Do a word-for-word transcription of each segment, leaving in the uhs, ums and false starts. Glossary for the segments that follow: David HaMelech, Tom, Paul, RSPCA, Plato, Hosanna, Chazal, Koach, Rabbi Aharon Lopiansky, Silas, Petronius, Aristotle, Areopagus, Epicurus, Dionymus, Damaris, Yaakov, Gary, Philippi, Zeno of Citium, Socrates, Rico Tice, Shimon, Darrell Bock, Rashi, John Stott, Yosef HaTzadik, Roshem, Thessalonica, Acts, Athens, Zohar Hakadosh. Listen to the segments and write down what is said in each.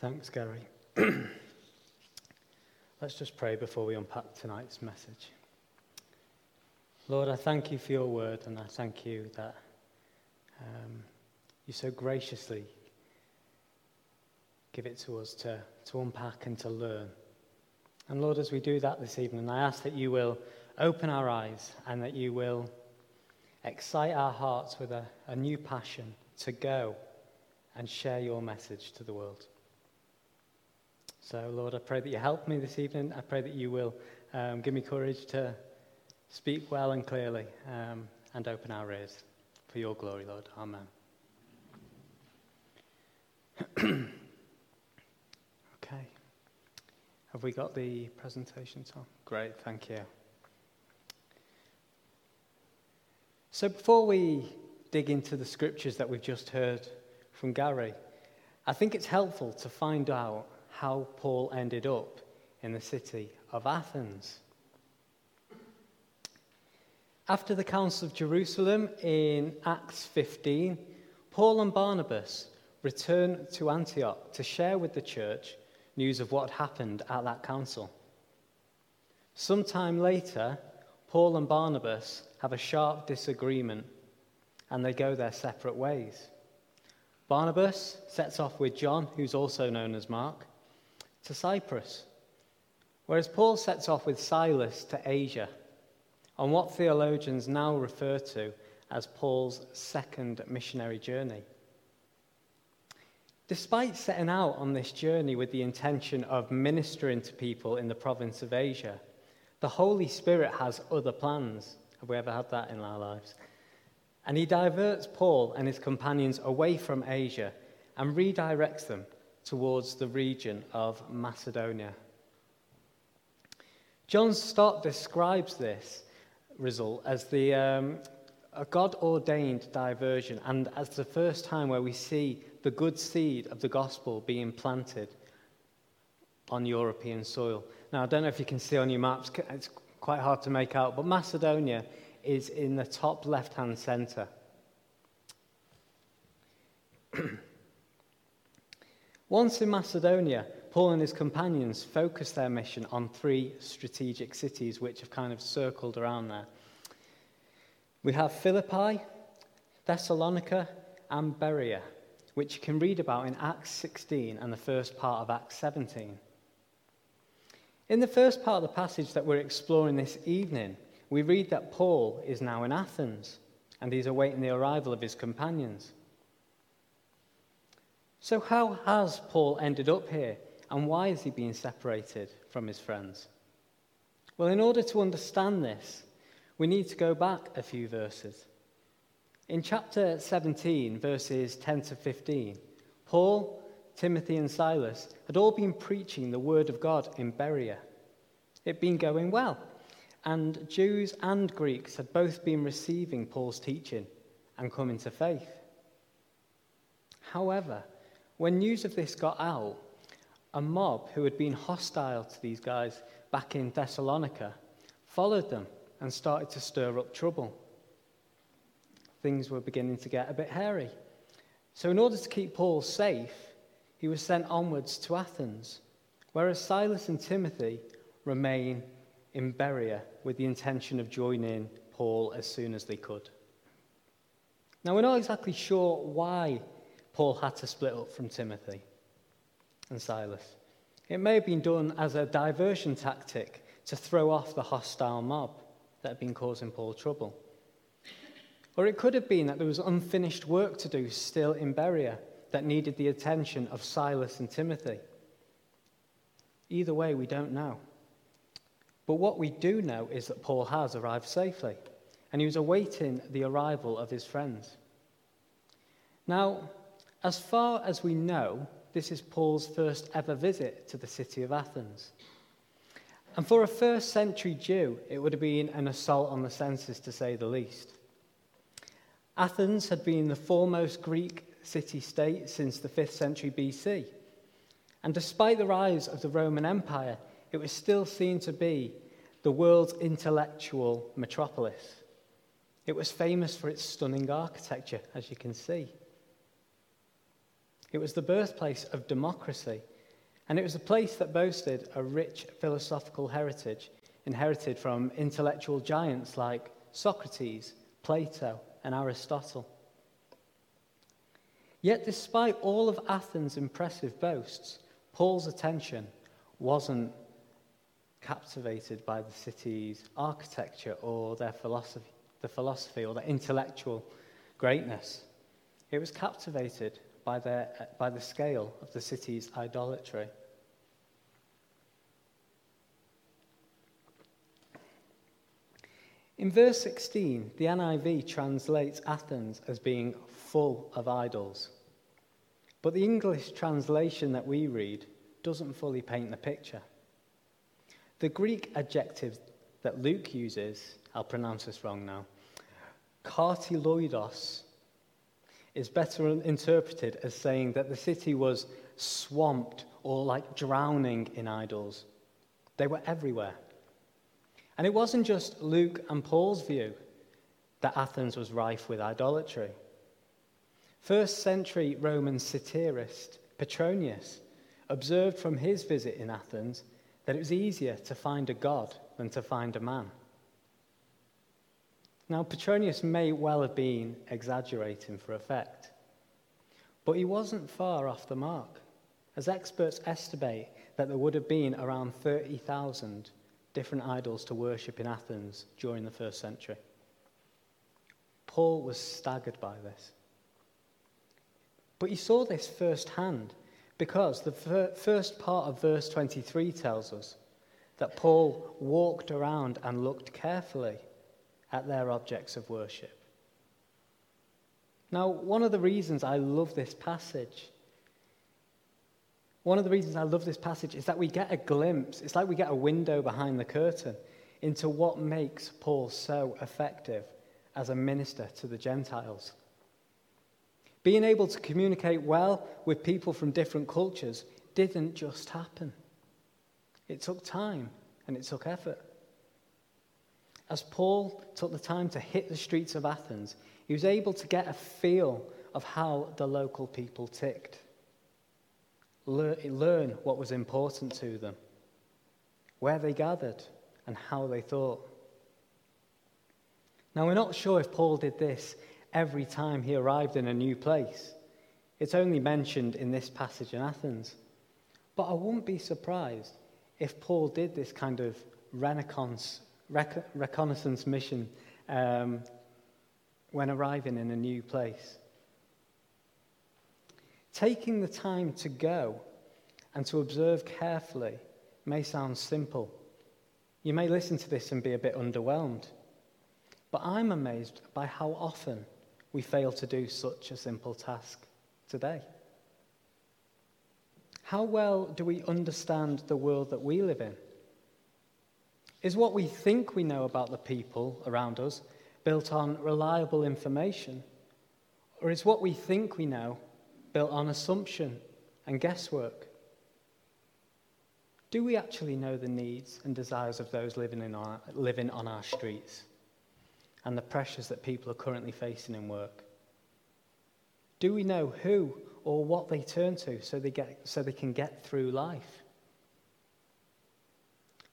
Thanks, Gary. Let's just pray before we unpack tonight's message. Lord, I thank you for your word, and I thank you that um, you so graciously give it to us to, to unpack and to learn. And Lord, as we do that this evening, I ask that you will open our eyes and that you will excite our hearts with a, a new passion to go and share your message to the world. So, Lord, I pray that you help me this evening. I pray that you will um, give me courage to speak well and clearly um, and open our ears for your glory, Lord. Amen. Okay. Have we got the presentation, Tom? Great, thank you. So before we dig into the scriptures that we've just heard from Gary, I think it's helpful to find out how Paul ended up in the city of Athens. After the Council of Jerusalem in Acts fifteen, Paul and Barnabas returned to Antioch to share with the church news of what happened at that council. Sometime later, Paul and Barnabas have a sharp disagreement and they go their separate ways. Barnabas sets off with John, who's also known as Mark, to Cyprus, whereas Paul sets off with Silas to Asia, on what theologians now refer to as Paul's second missionary journey. Despite setting out on this journey with the intention of ministering to people in the province of Asia, the Holy Spirit has other plans. Have we ever had that in our lives? And he diverts Paul and his companions away from Asia and redirects them towards the region of Macedonia. John Stott describes this result as the um, a God-ordained diversion and as the first time where we see the good seed of the gospel being planted on European soil. Now, I don't know if you can see on your maps, it's quite hard to make out, but Macedonia is in the top left-hand center. Once in Macedonia, Paul and his companions focused their mission on three strategic cities which have kind of circled around there. We have Philippi, Thessalonica, and Berea, which you can read about in Acts sixteen and the first part of Acts seventeen. In the first part of the passage that we're exploring this evening, we read that Paul is now in Athens, and he's awaiting the arrival of his companions. So how has Paul ended up here, and why is he being separated from his friends? Well, in order to understand this, we need to go back a few verses. In chapter seventeen, verses ten to fifteen, Paul, Timothy and Silas had all been preaching the word of God in Berea. It had been going well, and Jews and Greeks had both been receiving Paul's teaching and coming to faith. However, when news of this got out, a mob who had been hostile to these guys back in Thessalonica followed them and started to stir up trouble. Things were beginning to get a bit hairy. So in order to keep Paul safe, he was sent onwards to Athens, whereas Silas and Timothy remain in Berea with the intention of joining Paul as soon as they could. Now, we're not exactly sure why Paul had to split up from Timothy and Silas. It may have been done as a diversion tactic to throw off the hostile mob that had been causing Paul trouble. Or it could have been that there was unfinished work to do still in Berea that needed the attention of Silas and Timothy. Either way, we don't know. But what we do know is that Paul has arrived safely, and he was awaiting the arrival of his friends. Now, as far as we know, this is Paul's first ever visit to the city of Athens. And for a first century Jew, it would have been an assault on the senses, to say the least. Athens had been the foremost Greek city-state since the fifth century B C. And despite the rise of the Roman Empire, it was still seen to be the world's intellectual metropolis. It was famous for its stunning architecture, as you can see. It was the birthplace of democracy, and it was a place that boasted a rich philosophical heritage, inherited from intellectual giants like Socrates, Plato, and Aristotle. Yet despite all of Athens' impressive boasts, Paul's attention wasn't captivated by the city's architecture or their philosophy, the philosophy or their intellectual greatness. It was captivated by their by the scale of the city's idolatry. In verse sixteen, the N I V translates Athens as being full of idols. But the English translation that we read doesn't fully paint the picture. The Greek adjective that Luke uses, I'll pronounce this wrong now, kartiloidos, is better interpreted as saying that the city was swamped or like drowning in idols. They were everywhere. And it wasn't just Luke and Paul's view that Athens was rife with idolatry. First century Roman satirist Petronius observed from his visit in Athens that it was easier to find a god than to find a man. Now, Petronius may well have been exaggerating for effect, but he wasn't far off the mark, as experts estimate that there would have been around thirty thousand different idols to worship in Athens during the first century. Paul was staggered by this. But he saw this firsthand because the fir- first part of verse twenty-three tells us that Paul walked around and looked carefully at their objects of worship. Now, one of the reasons I love this passage One of the reasons I love this passage is that we get a glimpse, it's like we get a window behind the curtain into what makes Paul so effective as a minister to the Gentiles. Being able to communicate well with people from different cultures didn't just happen. It took time and it took effort. As Paul took the time to hit the streets of Athens, he was able to get a feel of how the local people ticked. Learn what was important to them, where they gathered, and how they thought. Now, we're not sure if Paul did this every time he arrived in a new place. It's only mentioned in this passage in Athens. But I wouldn't be surprised if Paul did this kind of reconnaissance, reconnaissance mission um, when arriving in a new place. Taking the time to go and to observe carefully may sound simple. You may listen to this and be a bit underwhelmed, but I'm amazed by how often we fail to do such a simple task today. How well do we understand the world that we live in? Is what we think we know about the people around us built on reliable information, or is what we think we know built on assumption and guesswork? Do we actually know the needs and desires of those living in our, living on our streets and the pressures that people are currently facing in work? Do we know who or what they turn to so they get so they can get through life?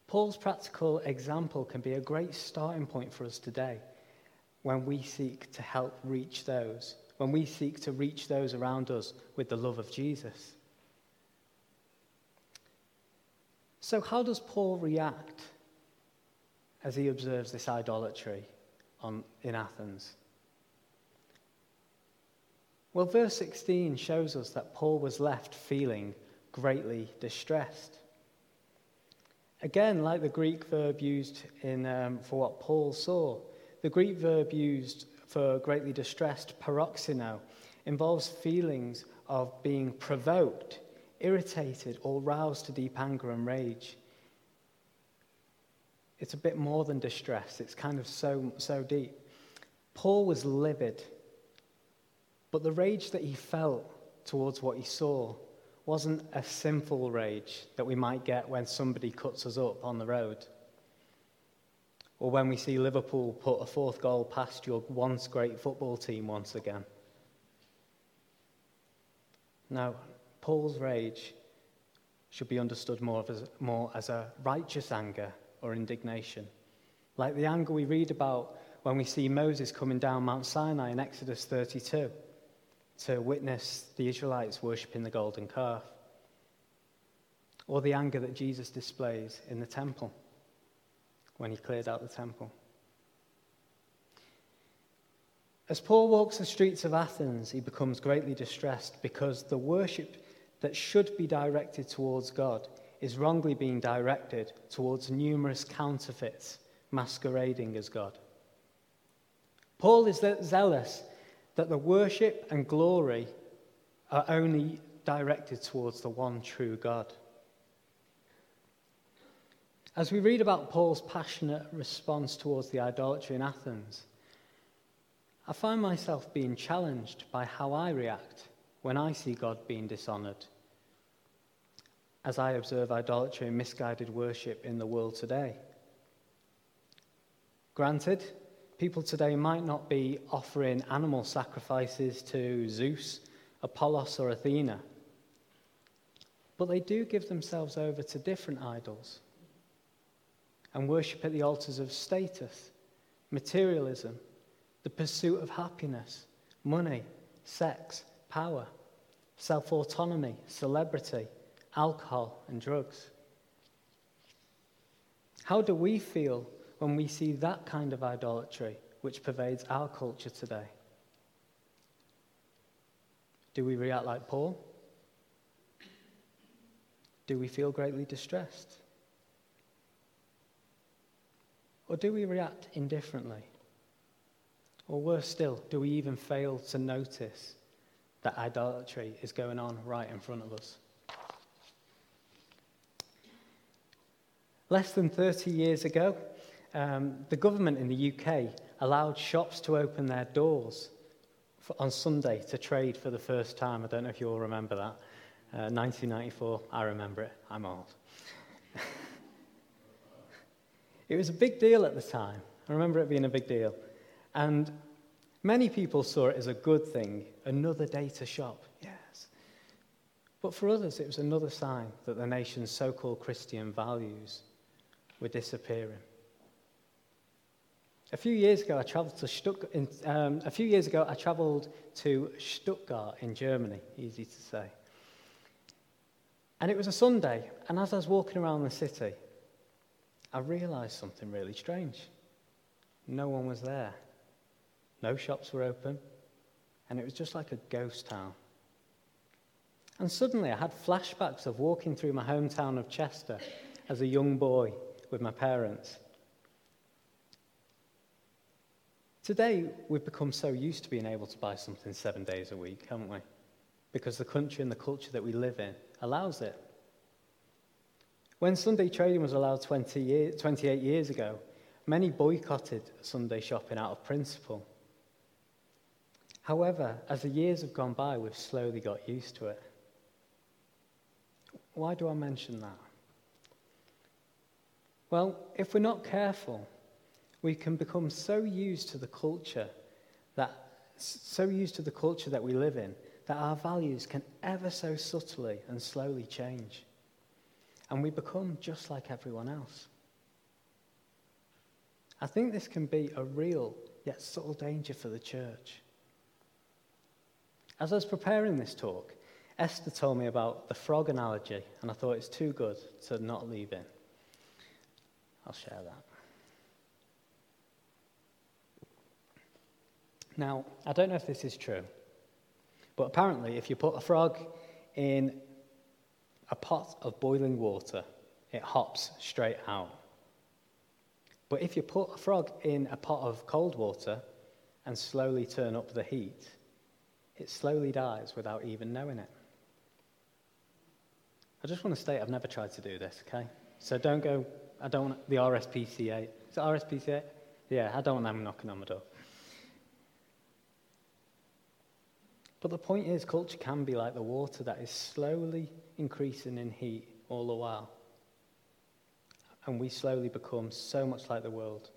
Paul's practical example can be a great starting point for us today when we seek to help reach those when we seek to reach those around us with the love of Jesus. So how does Paul react as he observes this idolatry on, in Athens? Well, verse sixteen shows us that Paul was left feeling greatly distressed. Again, like the Greek verb used in um, for what Paul saw, the Greek verb used for greatly distressed, paroxino, involves feelings of being provoked, irritated, or roused to deep anger and rage. It's a bit more than distress. It's kind of so, so deep. Paul was livid, but the rage that he felt towards what he saw wasn't a sinful rage that we might get when somebody cuts us up on the road, or when we see Liverpool put a fourth goal past your once great football team once again. Now, Paul's rage should be understood more, of as, more as a righteous anger or indignation, like the anger we read about when we see Moses coming down Mount Sinai in Exodus thirty-two to witness the Israelites worshipping the golden calf, or the anger that Jesus displays in the temple when he cleared out the temple. As Paul walks the streets of Athens, he becomes greatly distressed because the worship that should be directed towards God is wrongly being directed towards numerous counterfeits masquerading as God. Paul is zealous that the worship and glory are only directed towards the one true God. As we read about Paul's passionate response towards the idolatry in Athens, I find myself being challenged by how I react when I see God being dishonored, as I observe idolatry and misguided worship in the world today. Granted, people today might not be offering animal sacrifices to Zeus, Apollos, or Athena, but they do give themselves over to different idols and worship at the altars of status, materialism, the pursuit of happiness, money, sex, power, self-autonomy, celebrity, alcohol, and drugs. How do we feel when we see that kind of idolatry which pervades our culture today? Do we react like Paul? Do we feel greatly distressed? Or do we react indifferently? Or worse still, do we even fail to notice that idolatry is going on right in front of us? Less than thirty years ago, um, the government in the U K allowed shops to open their doors for, on Sunday to trade for the first time. I don't know if you all remember that. Uh, nineteen ninety-four, I remember it. I'm old. It was a big deal at the time. I remember it being a big deal. And many people saw it as a good thing, another day to shop, yes. But for others, it was another sign that the nation's so-called Christian values were disappearing. A few years ago, I traveled to Stuttgart. In, um, a few years ago, I traveled to Stuttgart in Germany. Easy to say. And it was a Sunday, and as I was walking around the city, I realised something really strange. No one was there. No shops were open, and it was just like a ghost town. And suddenly I had flashbacks of walking through my hometown of Chester as a young boy with my parents. Today, we've become so used to being able to buy something seven days a week, haven't we? Because the country and the culture that we live in allows it. When Sunday trading was allowed twenty-eight years ago, many boycotted Sunday shopping out of principle. However, as the years have gone by, we've slowly got used to it. Why do I mention that? Well, if we're not careful, we can become so used to the culture that so used to the culture that we live in that our values can ever so subtly and slowly change, and we become just like everyone else. I think this can be a real yet subtle danger for the church. As I was preparing this talk, Esther told me about the frog analogy, and I thought it's too good to not leave in. I'll share that. Now, I don't know if this is true, but apparently if you put a frog in a pot of boiling water, it hops straight out. But if you put a frog in a pot of cold water and slowly turn up the heat, it slowly dies without even knowing it. I just want to state I've never tried to do this, okay? So don't go, I don't want the R S P C A. Is it R S P C A? Yeah, I don't want them knocking on my door. But the point is, culture can be like the water that is slowly increasing in heat all the while. And we slowly become so much like the world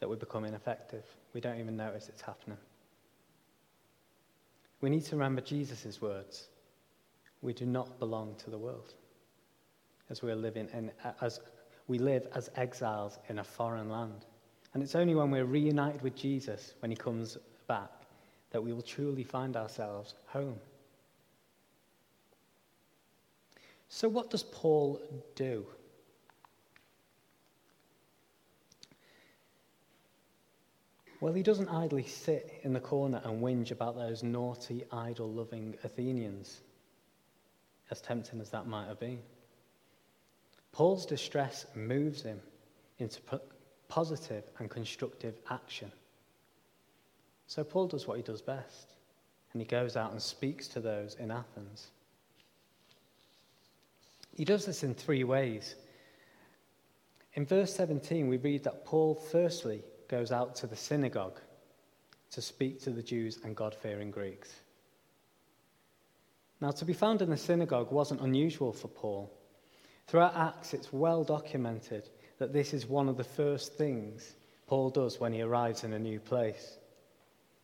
that we become ineffective. We don't even notice it's happening. We need to remember Jesus' words. We do not belong to the world, as we're living in, as we live as exiles in a foreign land. And it's only when we're reunited with Jesus, when he comes back, that we will truly find ourselves home. So what does Paul do? Well, he doesn't idly sit in the corner and whinge about those naughty, idol-loving Athenians, as tempting as that might have been. Paul's distress moves him into positive and constructive action. So Paul does what he does best, and he goes out and speaks to those in Athens. He does this in three ways. In verse seventeen, we read that Paul firstly goes out to the synagogue to speak to the Jews and God-fearing Greeks. Now, to be found in the synagogue wasn't unusual for Paul. Throughout Acts, it's well documented that this is one of the first things Paul does when he arrives in a new place.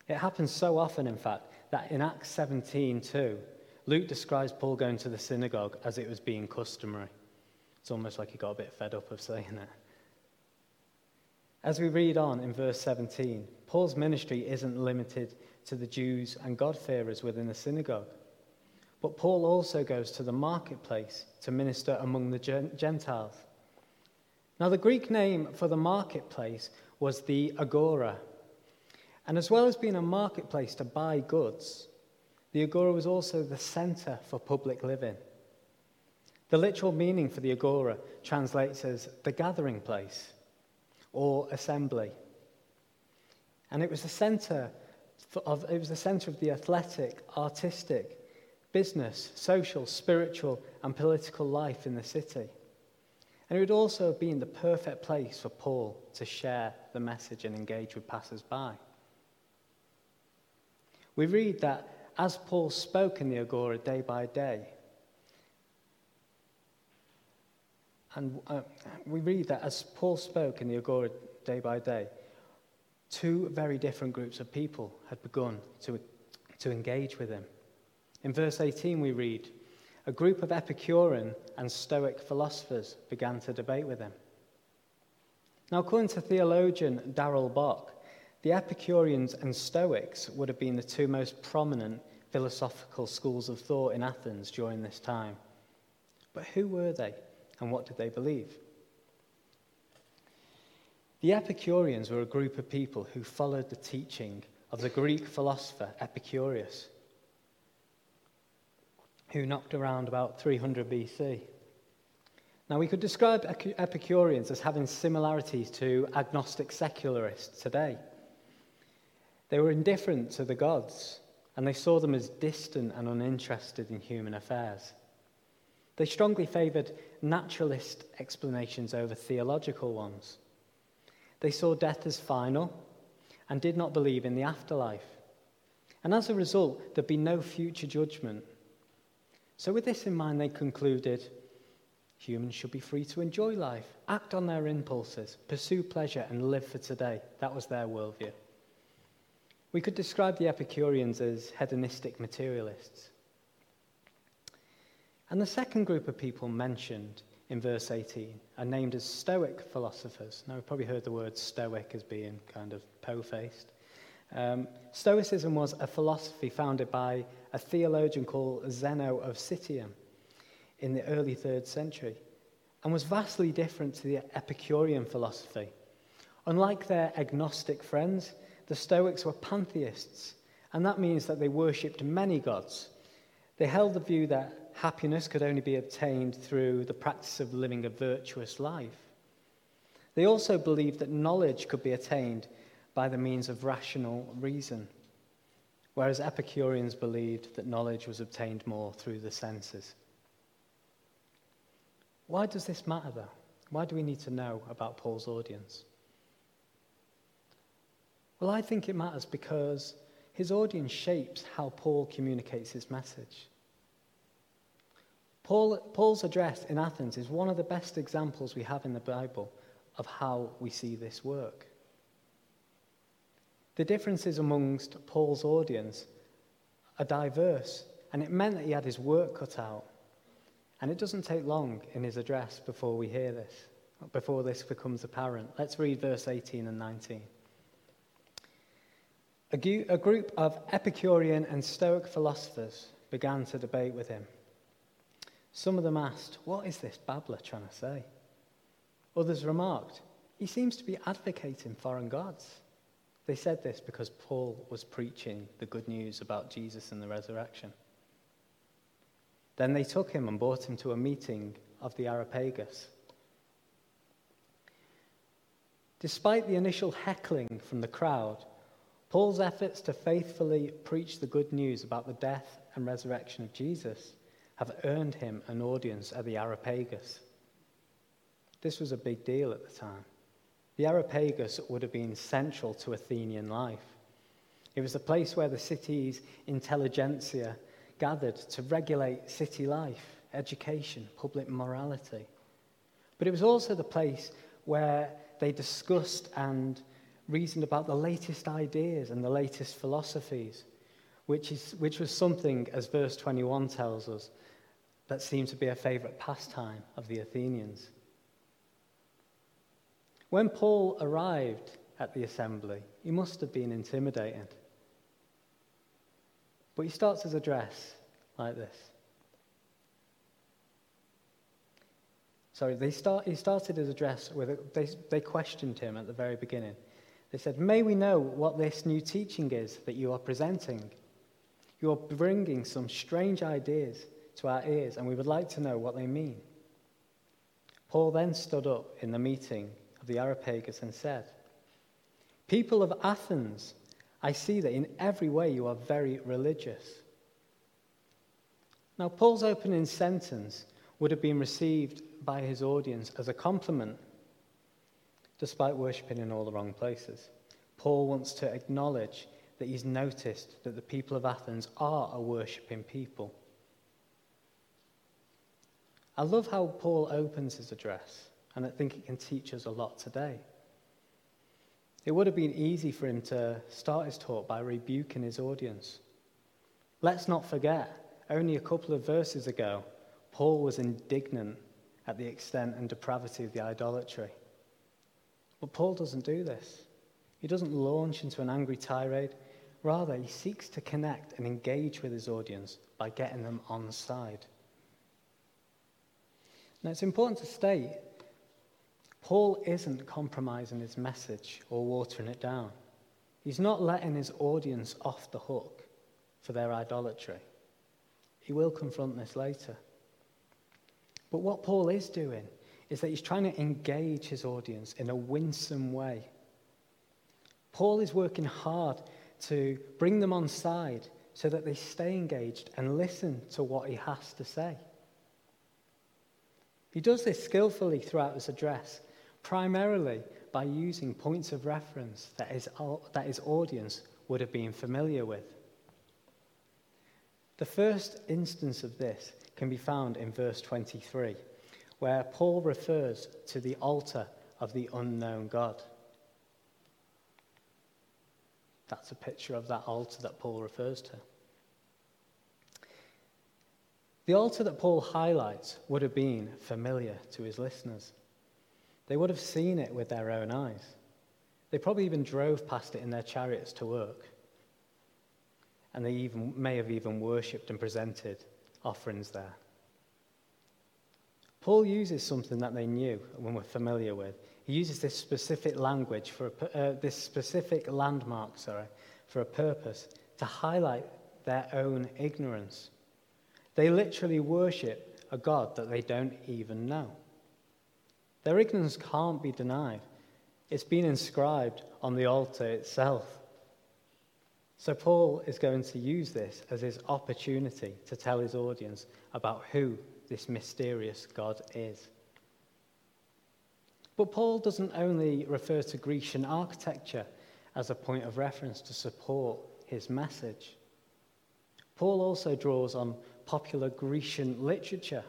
It happens so often, in fact, that in Acts seventeen too, Luke describes Paul going to the synagogue as it was being customary. It's almost like he got a bit fed up of saying that. As we read on in verse seventeen, Paul's ministry isn't limited to the Jews and God-fearers within the synagogue. But Paul also goes to the marketplace to minister among the Gentiles. Now, the Greek name for the marketplace was the agora. And as well as being a marketplace to buy goods, the agora was also the center for public living. The literal meaning for the agora translates as the gathering place or assembly. And it was the center of, it was the center of the athletic, artistic, business, social, spiritual, and political life in the city. And it would also have been the perfect place for Paul to share the message and engage with passers-by. We read that as Paul spoke in the agora day by day, and uh, we read that as Paul spoke in the agora day by day, two very different groups of people had begun to, to engage with him. In verse eighteen we read, a group of Epicurean and Stoic philosophers began to debate with him. Now, according to theologian Darrell Bock, the Epicureans and Stoics would have been the two most prominent philosophical schools of thought in Athens during this time. But who were they, and what did they believe? The Epicureans were a group of people who followed the teaching of the Greek philosopher Epicurus, who knocked around about three hundred B C. Now, we could describe Epicureans as having similarities to agnostic secularists today. They were indifferent to the gods, and they saw them as distant and uninterested in human affairs. They strongly favoured naturalist explanations over theological ones. They saw death as final and did not believe in the afterlife. And as a result, there'd be no future judgment. So with this in mind, they concluded humans should be free to enjoy life, act on their impulses, pursue pleasure, and live for today. That was their worldview. We could describe the Epicureans as hedonistic materialists. And the second group of people mentioned in verse eighteen are named as Stoic philosophers. Now, we've probably heard the word Stoic as being kind of po-faced. Um, Stoicism was a philosophy founded by a theologian called Zeno of Citium in the early third century and was vastly different to the Epicurean philosophy. Unlike their agnostic friends, the Stoics were pantheists, and that means that they worshipped many gods. They held the view that happiness could only be obtained through the practice of living a virtuous life. They also believed that knowledge could be attained by the means of rational reason, whereas Epicureans believed that knowledge was obtained more through the senses. Why does this matter, though? Why do we need to know about Paul's audience? Well, I think it matters because his audience shapes how Paul communicates his message. Paul, Paul's address in Athens is one of the best examples we have in the Bible of how we see this work. The differences amongst Paul's audience are diverse, and it meant that he had his work cut out. And it doesn't take long in his address before we hear this, before this becomes apparent. Let's read verse eighteen and nineteen. A, gu- a group of Epicurean and Stoic philosophers began to debate with him. Some of them asked, "What is this babbler trying to say?" Others remarked, "He seems to be advocating foreign gods." They said this because Paul was preaching the good news about Jesus and the resurrection. Then they took him and brought him to a meeting of the Areopagus. Despite the initial heckling from the crowd, Paul's efforts to faithfully preach the good news about the death and resurrection of Jesus have earned him an audience at the Areopagus. This was a big deal at the time. The Areopagus would have been central to Athenian life. It was the place where the city's intelligentsia gathered to regulate city life, education, public morality. But it was also the place where they discussed and reasoned about the latest ideas and the latest philosophies, which is which was something, as verse twenty-one tells us, that seemed to be a favorite pastime of the Athenians. When Paul arrived at the assembly, he must have been intimidated. But he starts his address like this. Sorry, they start, he started his address with, a, they, they questioned him at the very beginning. They said, "May we know what this new teaching is that you are presenting? You are bringing some strange ideas to our ears, and we would like to know what they mean." Paul then stood up in the meeting of the Areopagus and said, "People of Athens, I see that in every way you are very religious." Now, Paul's opening sentence would have been received by his audience as a compliment. Despite worshipping in all the wrong places, Paul wants to acknowledge that he's noticed that the people of Athens are a worshipping people. I love how Paul opens his address, and I think it can teach us a lot today. It would have been easy for him to start his talk by rebuking his audience. Let's not forget, only a couple of verses ago, Paul was indignant at the extent and depravity of the idolatry. But Paul doesn't do this. He doesn't launch into an angry tirade. Rather, he seeks to connect and engage with his audience by getting them on side. Now, it's important to state, Paul isn't compromising his message or watering it down. He's not letting his audience off the hook for their idolatry. He will confront this later. But what Paul is doing is that he's trying to engage his audience in a winsome way. Paul is working hard to bring them on side so that they stay engaged and listen to what he has to say. He does this skillfully throughout his address, primarily by using points of reference that his, that his audience would have been familiar with. The first instance of this can be found in verse twenty-three, where Paul refers to the altar of the unknown God. That's a picture of that altar that Paul refers to. The altar that Paul highlights would have been familiar to his listeners. They would have seen it with their own eyes. They probably even drove past it in their chariots to work. And they even may have even worshipped and presented offerings there. Paul uses something that they knew and were familiar with. He uses this specific language for a, uh, this specific landmark, sorry, for a purpose to highlight their own ignorance. They literally worship a God that they don't even know. Their ignorance can't be denied. It's been inscribed on the altar itself. So Paul is going to use this as his opportunity to tell his audience about who this mysterious God is. But Paul doesn't only refer to Grecian architecture as a point of reference to support his message. Paul also draws on popular Grecian literature.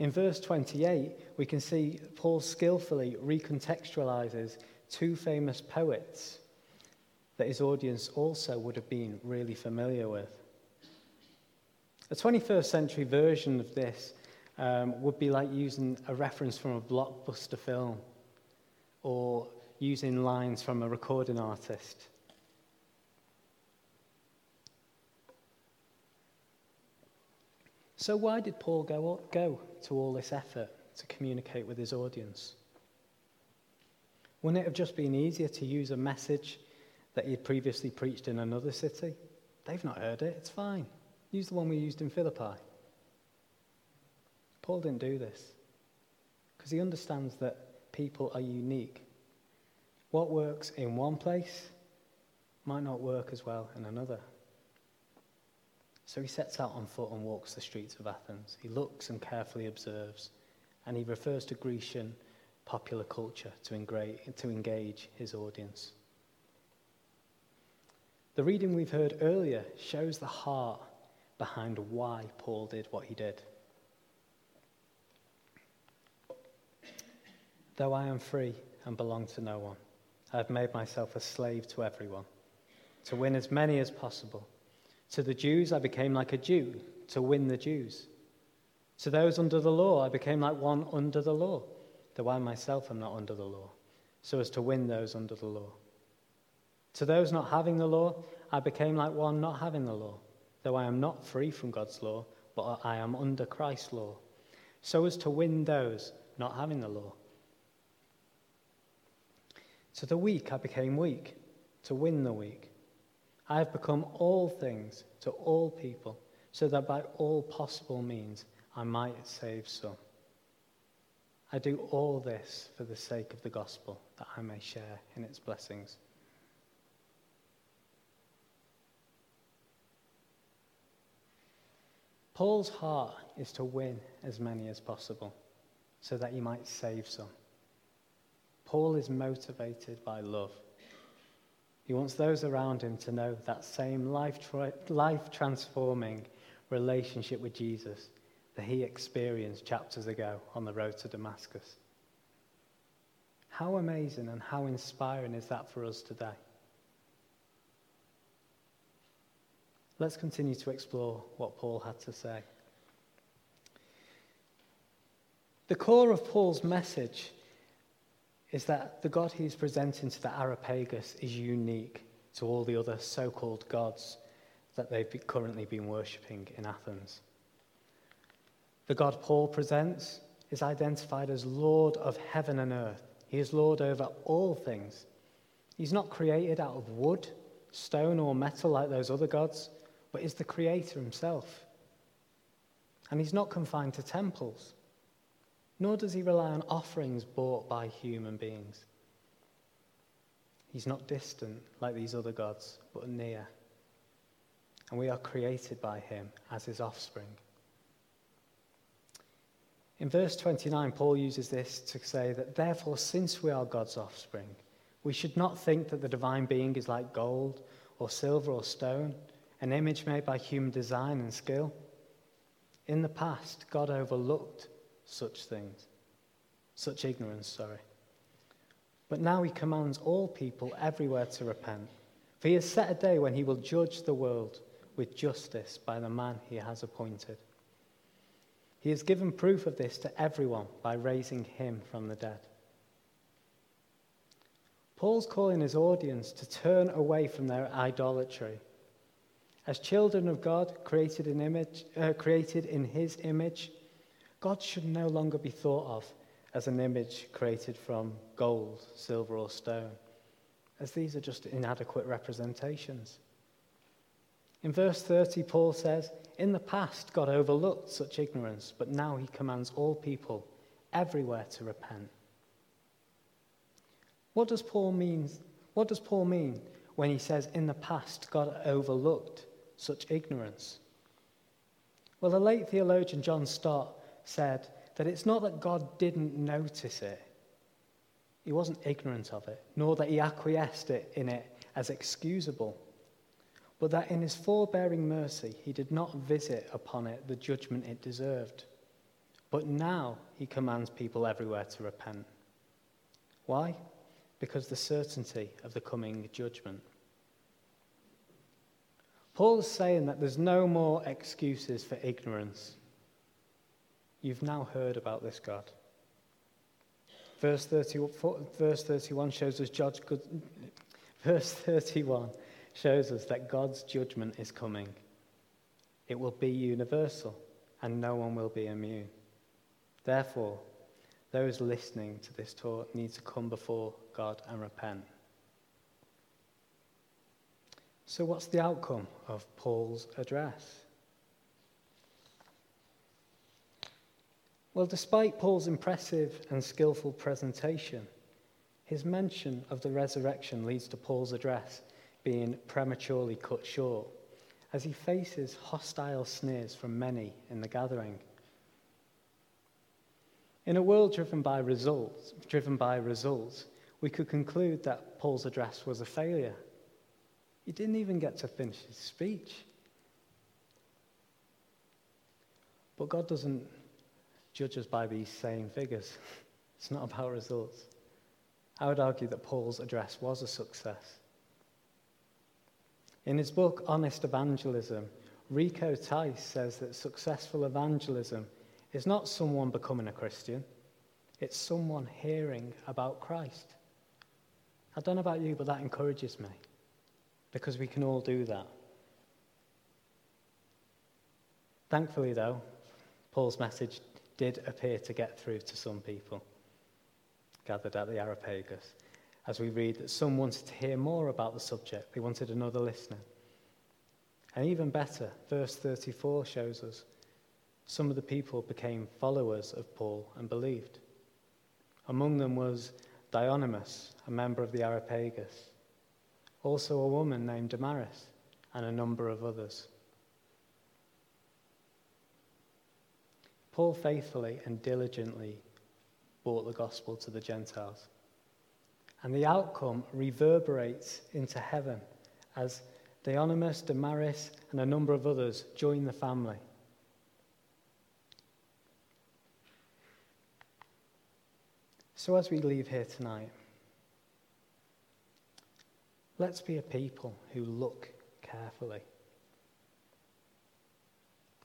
In verse twenty-eight, we can see Paul skillfully recontextualizes two famous poets that his audience also would have been really familiar with. A twenty-first century version of this um, would be like using a reference from a blockbuster film or using lines from a recording artist. So why did Paul go, up, go to all this effort to communicate with his audience? Wouldn't it have just been easier to use a message that he had previously preached in another city? They've not heard it, it's fine. Use the one we used in Philippi. Paul didn't do this because he understands that people are unique. What works in one place might not work as well in another. So he sets out on foot and walks the streets of Athens. He looks and carefully observes, and he refers to Grecian popular culture to engra- to engage his audience. The reading we've heard earlier shows the heart behind why Paul did what he did. Though I am free and belong to no one, I have made myself a slave to everyone, to win as many as possible. To the Jews, I became like a Jew, to win the Jews. To those under the law, I became like one under the law, though I myself am not under the law, so as to win those under the law. To those not having the law, I became like one not having the law, though I am not free from God's law, but I am under Christ's law, so as to win those not having the law. To the weak, I became weak, to win the weak. I have become all things to all people, so that by all possible means I might save some. I do all this for the sake of the gospel, that I may share in its blessings. Paul's heart is to win as many as possible, so that he might save some. Paul is motivated by love. He wants those around him to know that same life tra- life-transforming relationship with Jesus that he experienced chapters ago on the road to Damascus. How amazing and how inspiring is that for us today? Let's continue to explore what Paul had to say. The core of Paul's message is that the God he's presenting to the Areopagus is unique to all the other so-called gods that they've currently been worshipping in Athens. The God Paul presents is identified as Lord of heaven and earth. He is Lord over all things. He's not created out of wood, stone, or metal like those other gods, but is the creator himself. And he's not confined to temples. Nor does he rely on offerings bought by human beings. He's not distant like these other gods, but near. And we are created by him as his offspring. In verse twenty-nine, Paul uses this to say that, therefore, since we are God's offspring, we should not think that the divine being is like gold or silver or stone, an image made by human design and skill. In the past, God overlooked such things, such ignorance, sorry. But now he commands all people everywhere to repent, for he has set a day when he will judge the world with justice by the man he has appointed. He has given proof of this to everyone by raising him from the dead. Paul's calling his audience to turn away from their idolatry. As children of God, created in image, uh, created in his image, God should no longer be thought of as an image created from gold, silver, or stone, as these are just inadequate representations. In verse thirty, Paul says, in the past, God overlooked such ignorance, but now he commands all people everywhere to repent. What does Paul mean, what does Paul mean when he says, in the past, God overlooked such ignorance? Well, the late theologian John Stott said that it's not that God didn't notice it. He wasn't ignorant of it, nor that he acquiesced in it as excusable, but that in his forbearing mercy, he did not visit upon it the judgment it deserved. But now he commands people everywhere to repent. Why? Because the certainty of the coming judgment. Paul's saying that there's no more excuses for ignorance. You've now heard about this God. Verse thirty-one shows us judge good, verse thirty-one shows us that God's judgment is coming. It will be universal, and no one will be immune. Therefore, those listening to this talk need to come before God and repent. So what's the outcome of Paul's address? Well, despite Paul's impressive and skillful presentation, his mention of the resurrection leads to Paul's address being prematurely cut short, as he faces hostile sneers from many in the gathering. In a world driven by results, driven by results, we could conclude that Paul's address was a failure. He didn't even get to finish his speech. But God doesn't judge us by these same figures. It's not about results. I would argue that Paul's address was a success. In his book, Honest Evangelism, Rico Tice says that successful evangelism is not someone becoming a Christian, it's someone hearing about Christ. I don't know about you, but that encourages me, because we can all do that. Thankfully, though, Paul's message did appear to get through to some people gathered at the Areopagus. As we read that some wanted to hear more about the subject, they wanted another listener. And even better, verse thirty-four shows us some of the people became followers of Paul and believed. Among them was Dionymus, a member of the Areopagus, also a woman named Damaris, and a number of others. Paul faithfully and diligently brought the gospel to the Gentiles. And the outcome reverberates into heaven as Dionymus, Damaris, and a number of others join the family. So as we leave here tonight, let's be a people who look carefully.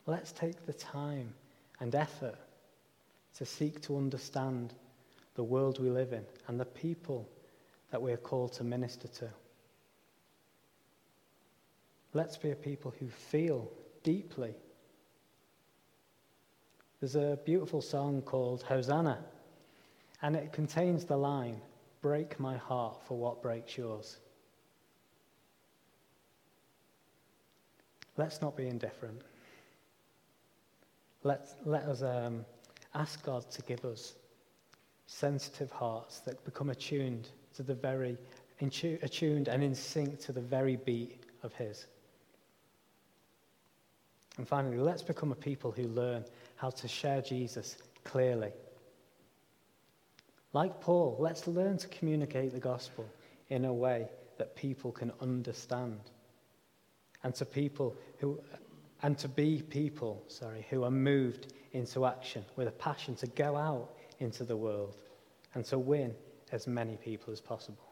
Let's take the time and effort to seek to understand the world we live in and the people that we are called to minister to. Let's be a people who feel deeply. There's a beautiful song called Hosanna, and it contains the line, "Break my heart for what breaks yours." Let's not be indifferent. Let's, let us um, ask God to give us sensitive hearts that become attuned to the very, attuned and in sync to the very beat of his. And finally, let's become a people who learn how to share Jesus clearly. Like Paul, let's learn to communicate the gospel in a way that people can understand, and to people who, and to be people, sorry, who are moved into action with a passion to go out into the world and to win as many people as possible.